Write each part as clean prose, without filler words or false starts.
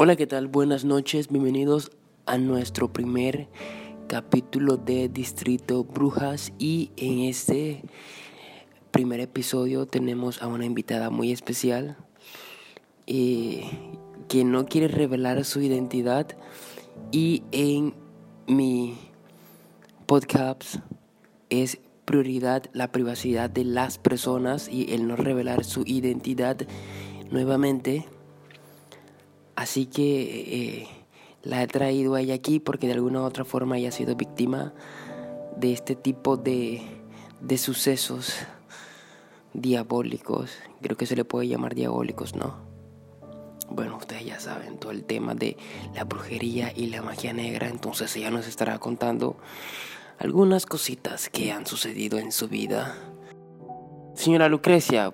Hola, ¿qué tal? Buenas noches, bienvenidos a nuestro primer capítulo de Distrito Brujas, y en este primer episodio tenemos a una invitada muy especial que no quiere revelar su identidad, y en mi podcast es prioridad la privacidad de las personas y el no revelar su identidad nuevamente. Así que la he traído a ella aquí porque de alguna u otra forma ella ha sido víctima de este tipo de sucesos diabólicos. Creo que se le puede llamar diabólicos, ¿no? Bueno, ustedes ya saben todo el tema de la brujería y la magia negra. Entonces ella nos estará contando algunas cositas que han sucedido en su vida. Señora Lucrecia,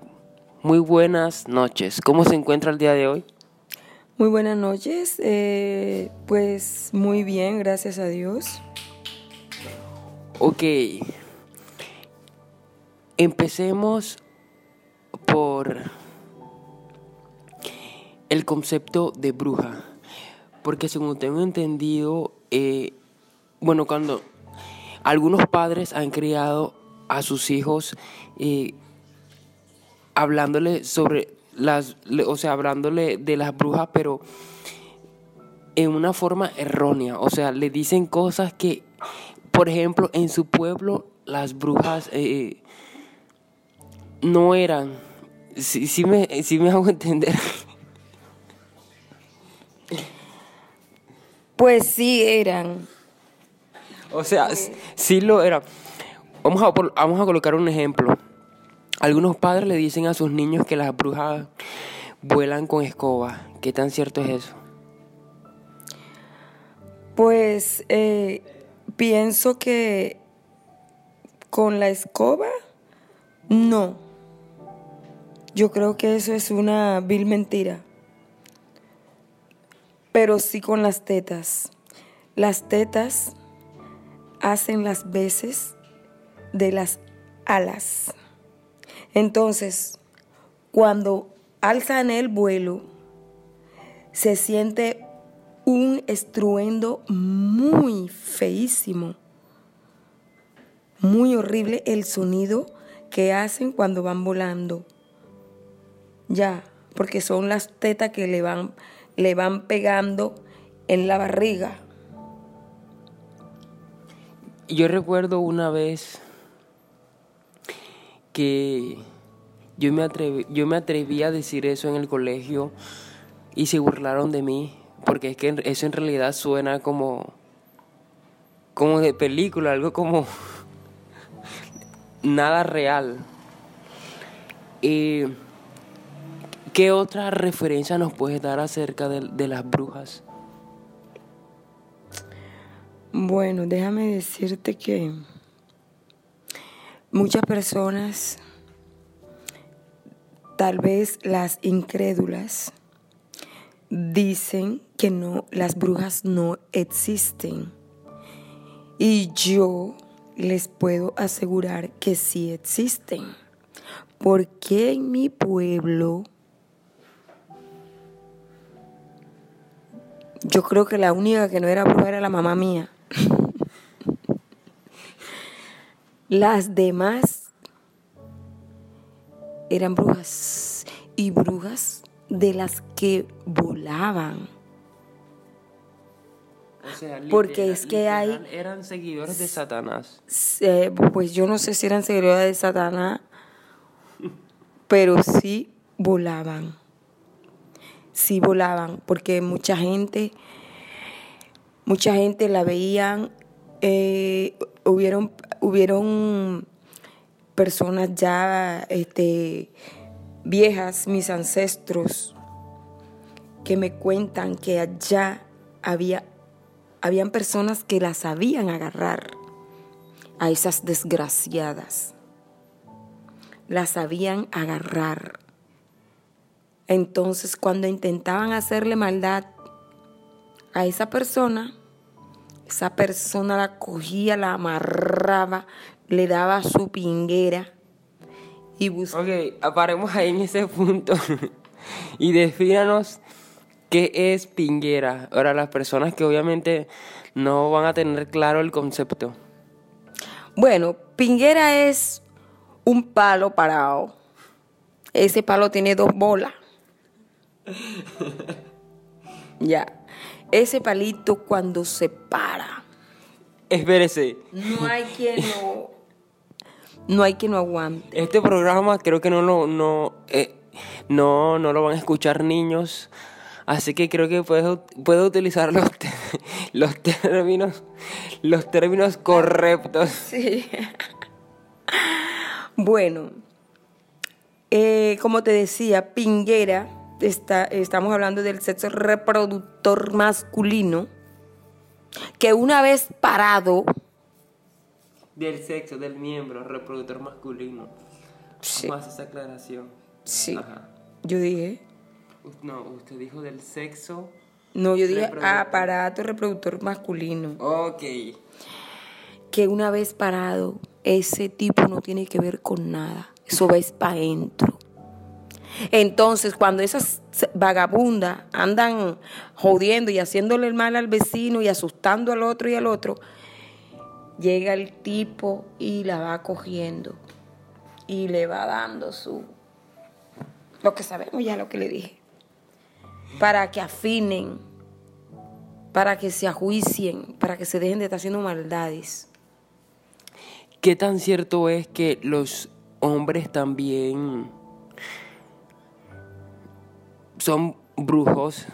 muy buenas noches. ¿Cómo se encuentra el día de hoy? Muy buenas noches, pues muy bien, gracias a Dios. Ok, empecemos por el concepto de bruja, porque según tengo entendido, cuando algunos padres han criado a sus hijos hablándole sobre hablándole de las brujas, pero en una forma errónea. O sea, le dicen cosas que, por ejemplo, en su pueblo las brujas no eran. Sí me hago entender. Pues sí eran. O sea, sí lo eran. Vamos a colocar un ejemplo. Algunos padres le dicen a sus niños que las brujas vuelan con escoba. ¿Qué tan cierto es eso? Pues pienso que con la escoba, no. Yo creo que eso es una vil mentira. Pero sí con las tetas. Las tetas hacen las veces de las alas. Entonces, cuando alzan el vuelo, se siente un estruendo muy feísimo, muy horrible el sonido que hacen cuando van volando. Ya, porque son las tetas que le van pegando en la barriga. Yo recuerdo una vez que yo me atreví a decir eso en el colegio y se burlaron de mí, porque es que eso en realidad suena como de película, algo como nada real. ¿Qué otra referencia nos puedes dar acerca de las brujas? Bueno, déjame decirte que muchas personas, tal vez las incrédulas, dicen que no, las brujas no existen. Y yo les puedo asegurar que sí existen. Porque en mi pueblo, yo creo que la única que no era bruja era la mamá mía. Las demás eran brujas, y brujas de las que volaban. O sea, porque es que eran seguidores de Satanás. Pues yo no sé si eran seguidores de Satanás, pero sí volaban. Sí volaban, porque mucha gente la veían. Hubieron personas ya viejas, mis ancestros, que me cuentan que allá habían personas que las sabían agarrar a esas desgraciadas. Las sabían agarrar. Entonces, cuando intentaban hacerle maldad a esa persona la cogía, la amarraba, le daba su pinguera y buscaba. Ok, paremos ahí en ese punto y defínanos ¿Qué es pinguera? Ahora, las personas que obviamente no van a tener claro el concepto. Bueno, pinguera es un palo parado. Ese palo tiene dos bolas. Ya. Ese palito cuando se para. Espérese. No hay quien lo aguante. Este programa creo que no lo van a escuchar niños. Así que creo que puedo utilizar los términos correctos. Sí. Bueno, como te decía, pinguera, estamos hablando del sexo reproductor masculino, que una vez parado... Del sexo, del miembro reproductor masculino. Sí. Más esa aclaración. Sí. Ajá. Yo dije... No, usted dijo del sexo. No, yo dije aparato reproductor masculino. Ok. Que una vez parado, ese tipo no tiene que ver con nada. Eso va es para adentro. Entonces, cuando esas vagabundas andan jodiendo y haciéndole el mal al vecino y asustando al otro y al otro, llega el tipo y la va cogiendo y le va dando su... Lo que sabemos ya, lo que le dije. Para que afinen, para que se ajuicien, para que se dejen de estar haciendo maldades. ¿Qué tan cierto es que los hombres también son brujos?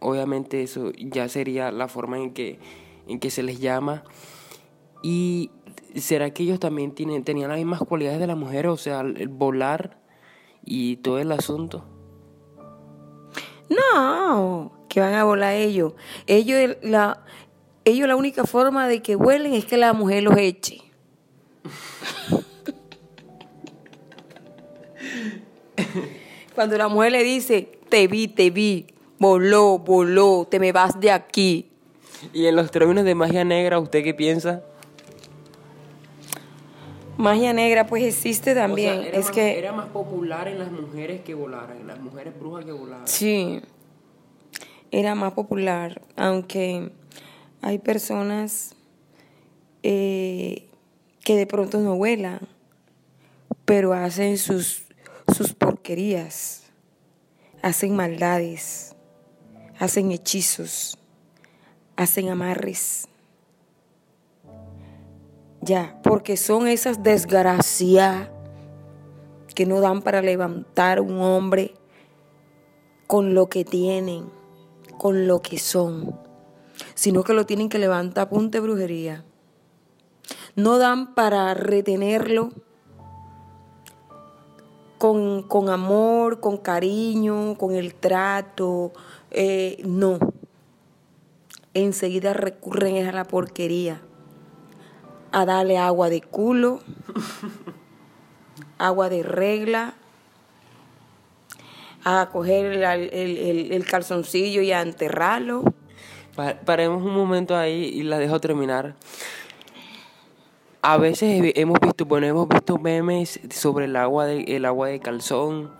Obviamente eso ya sería la forma en que se les llama. ¿Y será que ellos también tenían las mismas cualidades de la mujer? O sea, el volar y todo el asunto. No, que van a volar ellos. Ellos la única forma de que vuelen es que la mujer los eche. Cuando la mujer le dice, te vi, voló, te me vas de aquí. Y en los términos de magia negra, ¿usted qué piensa? Magia negra, pues existe también. O sea, era más popular en las mujeres que volaran, en las mujeres brujas que volaran. Sí, era más popular, aunque hay personas que de pronto no vuelan, pero hacen sus porquerías, hacen maldades, hacen hechizos, hacen amarres. Ya, porque son esas desgracias que no dan para levantar un hombre con lo que tienen, con lo que son, sino que lo tienen que levantar a punta de brujería. No dan para retenerlo con amor, con cariño, con el trato, no. Enseguida recurren a la porquería. A darle agua de culo, agua de regla, a coger el calzoncillo y a enterrarlo. Paremos un momento ahí y la dejo terminar. A veces hemos visto memes sobre el agua de calzón.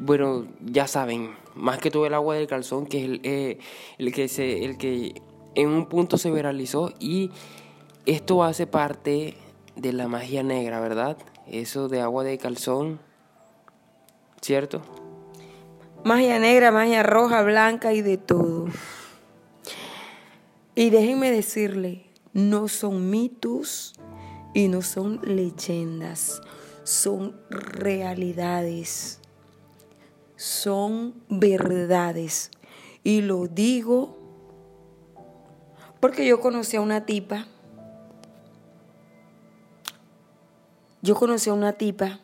Bueno, ya saben, más que todo el agua de calzón, que es el que en un punto se viralizó, y esto hace parte de la magia negra, ¿verdad? Eso de agua de calzón, ¿cierto? Magia negra, magia roja, blanca y de todo. Y déjenme decirle, no son mitos y no son leyendas, son realidades, son verdades. Y lo digo porque yo conocí a una tipa. Yo conocí a una tipa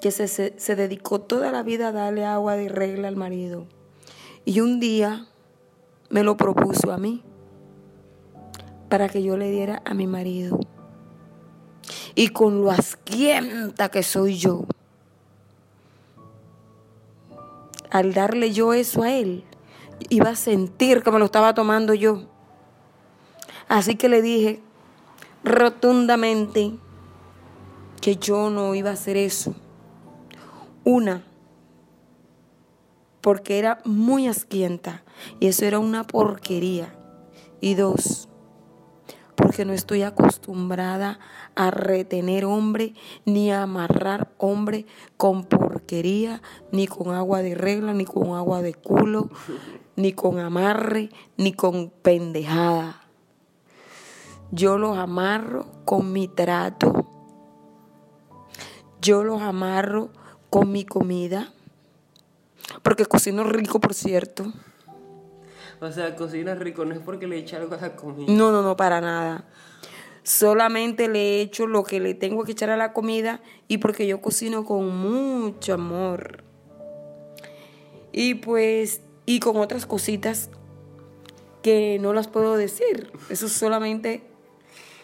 que se dedicó toda la vida a darle agua de regla al marido. Y un día me lo propuso a mí para que yo le diera a mi marido. Y con lo asquienta que soy yo, al darle yo eso a él, iba a sentir que me lo estaba tomando yo. Así que le dije rotundamente que yo no iba a hacer eso. Una, porque era muy asquienta y eso era una porquería. Y dos, porque no estoy acostumbrada a retener hombre ni a amarrar hombre con porquería, ni con agua de regla, ni con agua de culo, ni con amarre, ni con pendejada. Yo los amarro con mi trato, yo los amarro con mi comida, porque cocino rico, por cierto. O sea, cocina rico, no es porque le eche algo a la comida. No, para nada. Solamente le echo lo que le tengo que echar a la comida y porque yo cocino con mucho amor. Y pues, y con otras cositas que no las puedo decir. Eso solamente...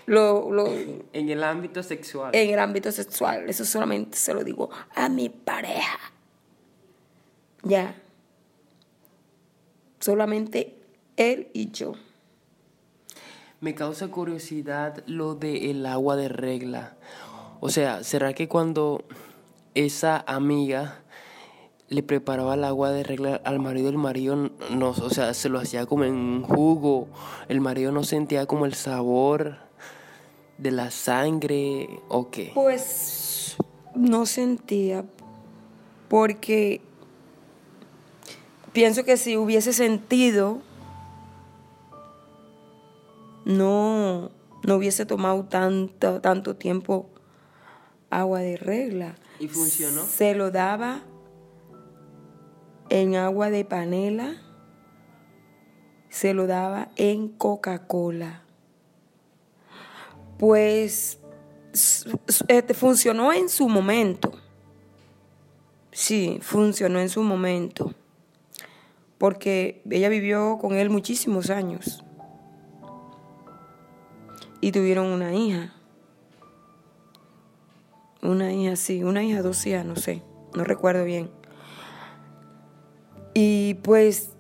en el ámbito sexual. En el ámbito sexual. Eso solamente se lo digo a mi pareja. Ya. Solamente él y yo. Me causa curiosidad lo del agua de regla. O sea, ¿será que cuando esa amiga le preparaba el agua de regla al marido, el marido no, o sea, se lo hacía como en un jugo? El marido no sentía como el sabor de la sangre, ¿o qué? Pues no sentía, porque pienso que si hubiese sentido, no hubiese tomado tanto tiempo agua de regla. ¿Y funcionó? Se lo daba en agua de panela, se lo daba en Coca-Cola. Pues funcionó en su momento. Sí, funcionó en su momento. Porque ella vivió con él muchísimos años. Y tuvieron una hija. Una hija, 12 años, no sé, no recuerdo bien. Y pues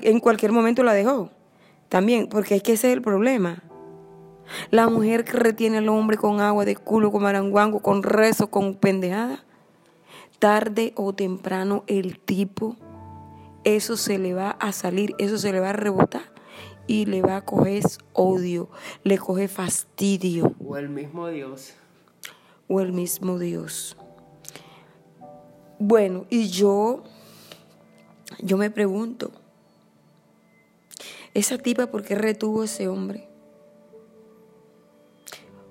en cualquier momento la dejó también, porque es que ese es el problema. La mujer que retiene al hombre con agua de culo, con maranguango, con rezo, con pendejada, tarde o temprano el tipo, eso se le va a salir, eso se le va a rebotar y le va a coger odio, le coge fastidio. O el mismo Dios. Bueno, y yo me pregunto, ¿esa tipa por qué retuvo a ese hombre?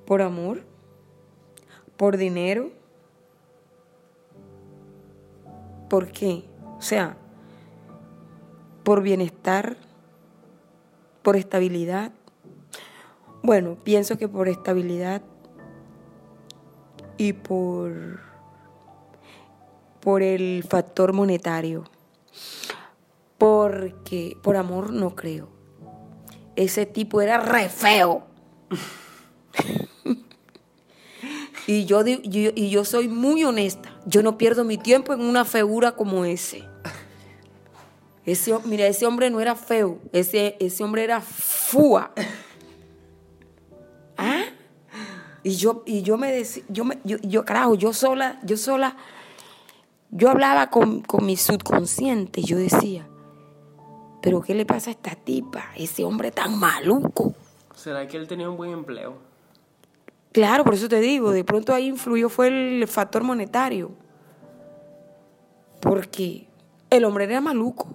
¿Por amor? ¿Por dinero? ¿Por qué? O sea, ¿por bienestar? ¿Por estabilidad? Bueno, pienso que por estabilidad y por el factor monetario, porque por amor no creo. Ese tipo era re feo. Y yo soy muy honesta, yo no pierdo mi tiempo en una figura como ese. Mira, ese hombre no era feo, ese hombre era fua. ¿Ah? Y yo sola yo hablaba con mi subconsciente, yo decía, ¿pero qué le pasa a esta tipa? Ese hombre tan maluco. ¿Será que él tenía un buen empleo? Claro, por eso te digo, de pronto ahí influyó fue el factor monetario. Porque el hombre era maluco.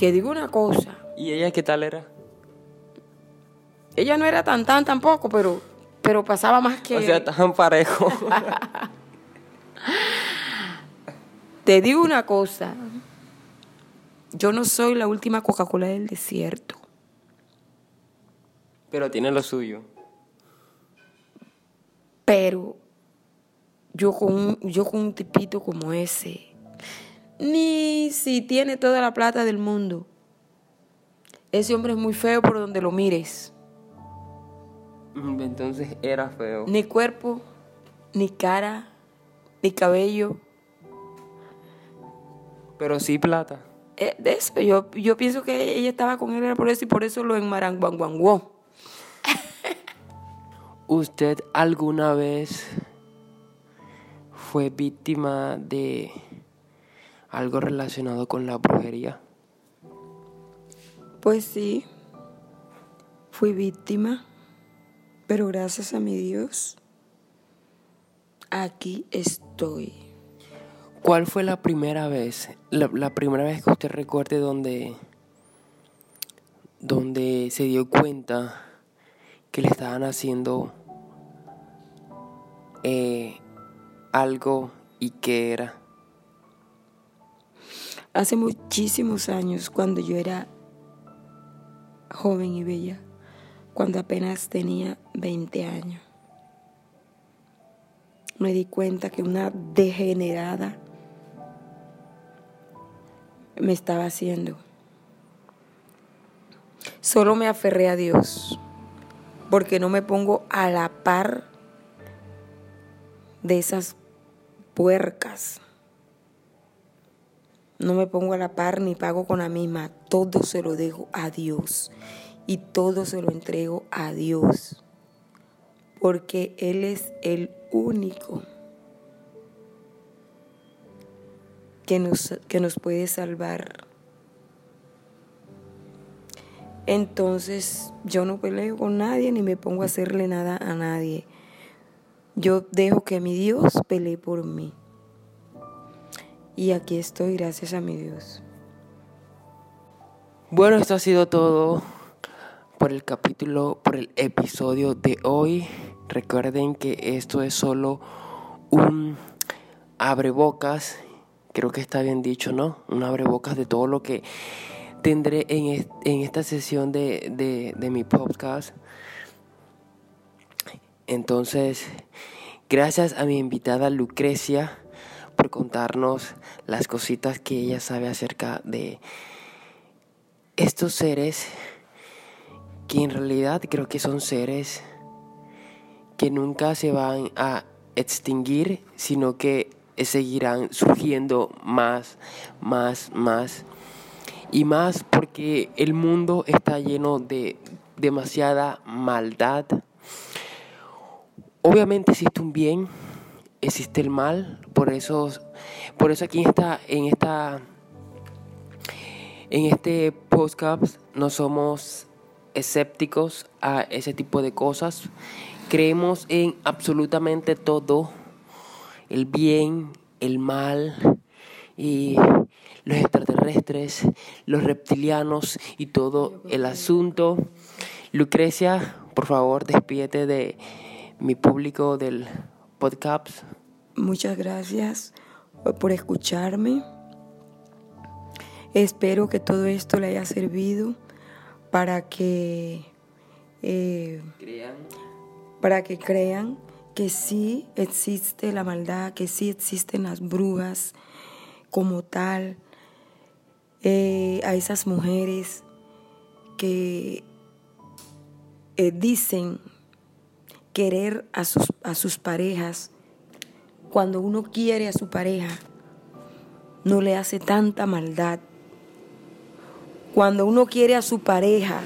Te digo una cosa. ¿Y ella qué tal era? Ella no era tan tampoco, pero pasaba más que... O sea, tan parejo. Te digo una cosa. Yo no soy la última Coca-Cola del desierto. Pero tiene lo suyo. Pero yo con un tipito como ese, ni si tiene toda la plata del mundo, ese hombre es muy feo por donde lo mires. Entonces era feo. Ni cuerpo, ni cara, ni cabello. Pero sí plata. De eso, yo pienso que ella estaba con él, era por eso, y por eso lo enmaranguanguanguó. ¿Usted alguna vez fue víctima de algo relacionado con la brujería? Pues sí, fui víctima, pero gracias a mi Dios, aquí estoy. ¿Cuál fue la primera vez, la primera vez que usted recuerde donde se dio cuenta que le estaban haciendo algo y qué era? Hace muchísimos años, cuando yo era joven y bella, cuando apenas tenía 20 años. Me di cuenta que una degenerada me estaba haciendo. Solo me aferré a Dios, porque no me pongo a la par de esas puercas. No me pongo a la par ni pago con la misma. Todo se lo dejo a Dios y todo se lo entrego a Dios, porque Él es el único que nos puede salvar. Entonces yo no peleo con nadie ni me pongo a hacerle nada a nadie. Yo dejo que mi Dios pelee por mí. Y aquí estoy, gracias a mi Dios. Bueno, esto ha sido todo por el episodio de hoy. Recuerden que esto es solo un abrebocas, creo que está bien dicho, ¿no? Un abrebocas de todo lo que tendré en esta sesión de mi podcast. Entonces, gracias a mi invitada Lucrecia por contarnos las cositas que ella sabe acerca de estos seres, que en realidad creo que son seres que nunca se van a extinguir, sino que seguirán surgiendo más y más, porque el mundo está lleno de demasiada maldad. Obviamente existe un bien, existe el mal, por eso aquí en este podcast no somos escépticos a ese tipo de cosas. Creemos en absolutamente todo, el bien, el mal, y los extraterrestres, los reptilianos y todo el asunto. Lucrecia, por favor, despídete de mi público del podcast. Muchas gracias por escucharme. Espero que todo esto le haya servido para que crean que sí existe la maldad, que sí existen las brujas como tal, a esas mujeres que dicen querer a sus parejas. Cuando uno quiere a su pareja, no le hace tanta maldad. Cuando uno quiere a su pareja,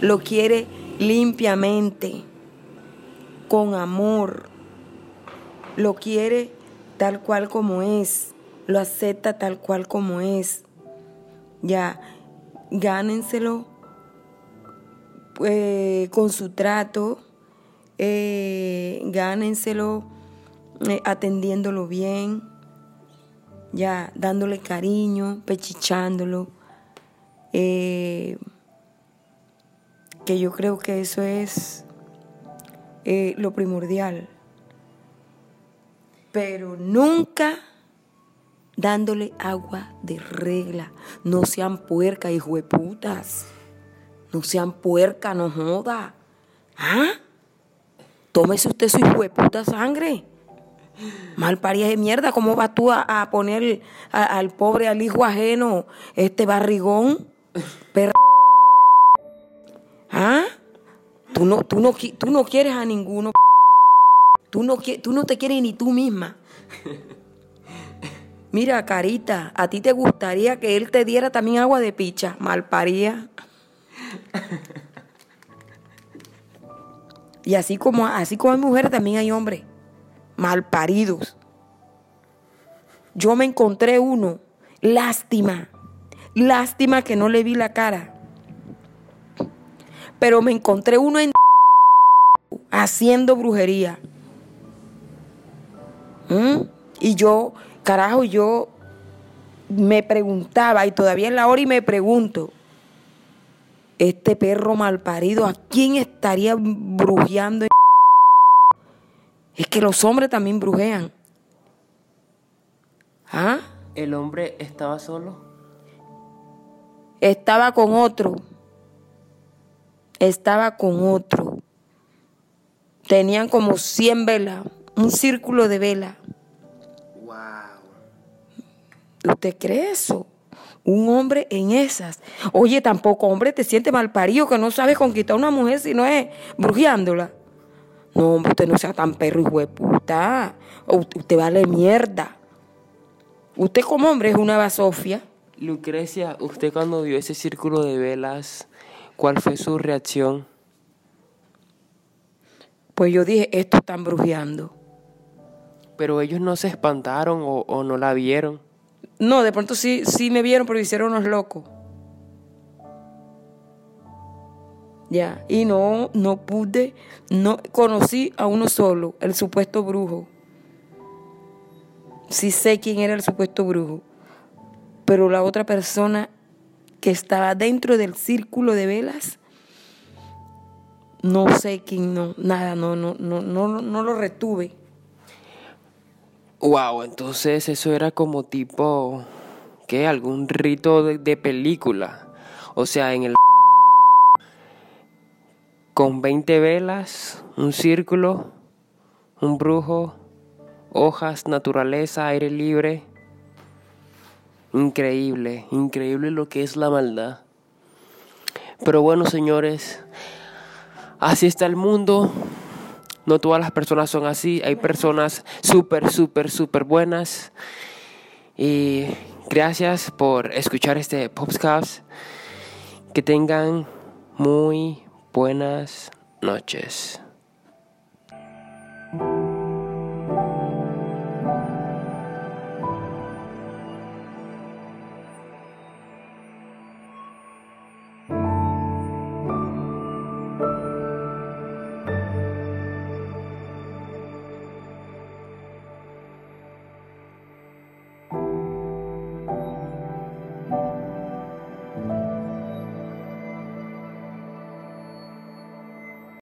lo quiere limpiamente, con amor, lo quiere tal cual como es, lo acepta tal cual como es. Ya, gánenselo con su trato, gánenselo atendiéndolo bien, ya, dándole cariño, pechichándolo, que yo creo que eso es lo primordial, pero nunca dándole agua de regla. No sean puercas, hijo de putas, no sean puercas, no joda. ¿Ah? Tómese usted su hijo de puta sangre. Mal paría de mierda, ¿cómo vas tú a poner al pobre, al hijo ajeno, este barrigón? Perra. ¿Ah? Tú no quieres a ninguno. Tú no te quieres ni tú misma. Mira, carita, a ti te gustaría que él te diera también agua de picha, mal paría. Y así como hay mujeres, también hay hombres malparidos. Yo me encontré uno, lástima que no le vi la cara, pero me encontré uno haciendo brujería. Y yo, yo me preguntaba, y todavía en la hora y me pregunto, este perro malparido, ¿a quién estaría brujeando? Es que los hombres también brujean. ¿Ah? ¿El hombre estaba solo? Estaba con otro. Tenían como 100 velas, un círculo de velas. Wow. ¿Usted cree eso? Un hombre en esas. Oye, tampoco, hombre, te sientes mal parido que no sabes conquistar a una mujer si no es brujeándola. No, hombre, usted no sea tan perro hijo de puta. Usted vale mierda. Usted como hombre es una basofia. Lucrecia, usted cuando vio ese círculo de velas, ¿cuál fue su reacción? Pues yo dije, esto están brujeando. Pero ellos no se espantaron o no la vieron. No, de pronto sí me vieron, pero hicieron unos locos. Ya, y no conocí a uno solo, el supuesto brujo. Sí sé quién era el supuesto brujo, pero la otra persona que estaba dentro del círculo de velas, no sé quién, no lo retuve. Wow, entonces eso era como tipo, ¿qué? Algún rito de película. O sea, en el... Con 20 velas, un círculo, un brujo, hojas, naturaleza, aire libre. Increíble lo que es la maldad. Pero bueno, señores, así está el mundo. No todas las personas son así. Hay personas súper buenas. Y gracias por escuchar este podcast. Que tengan muy buenas noches.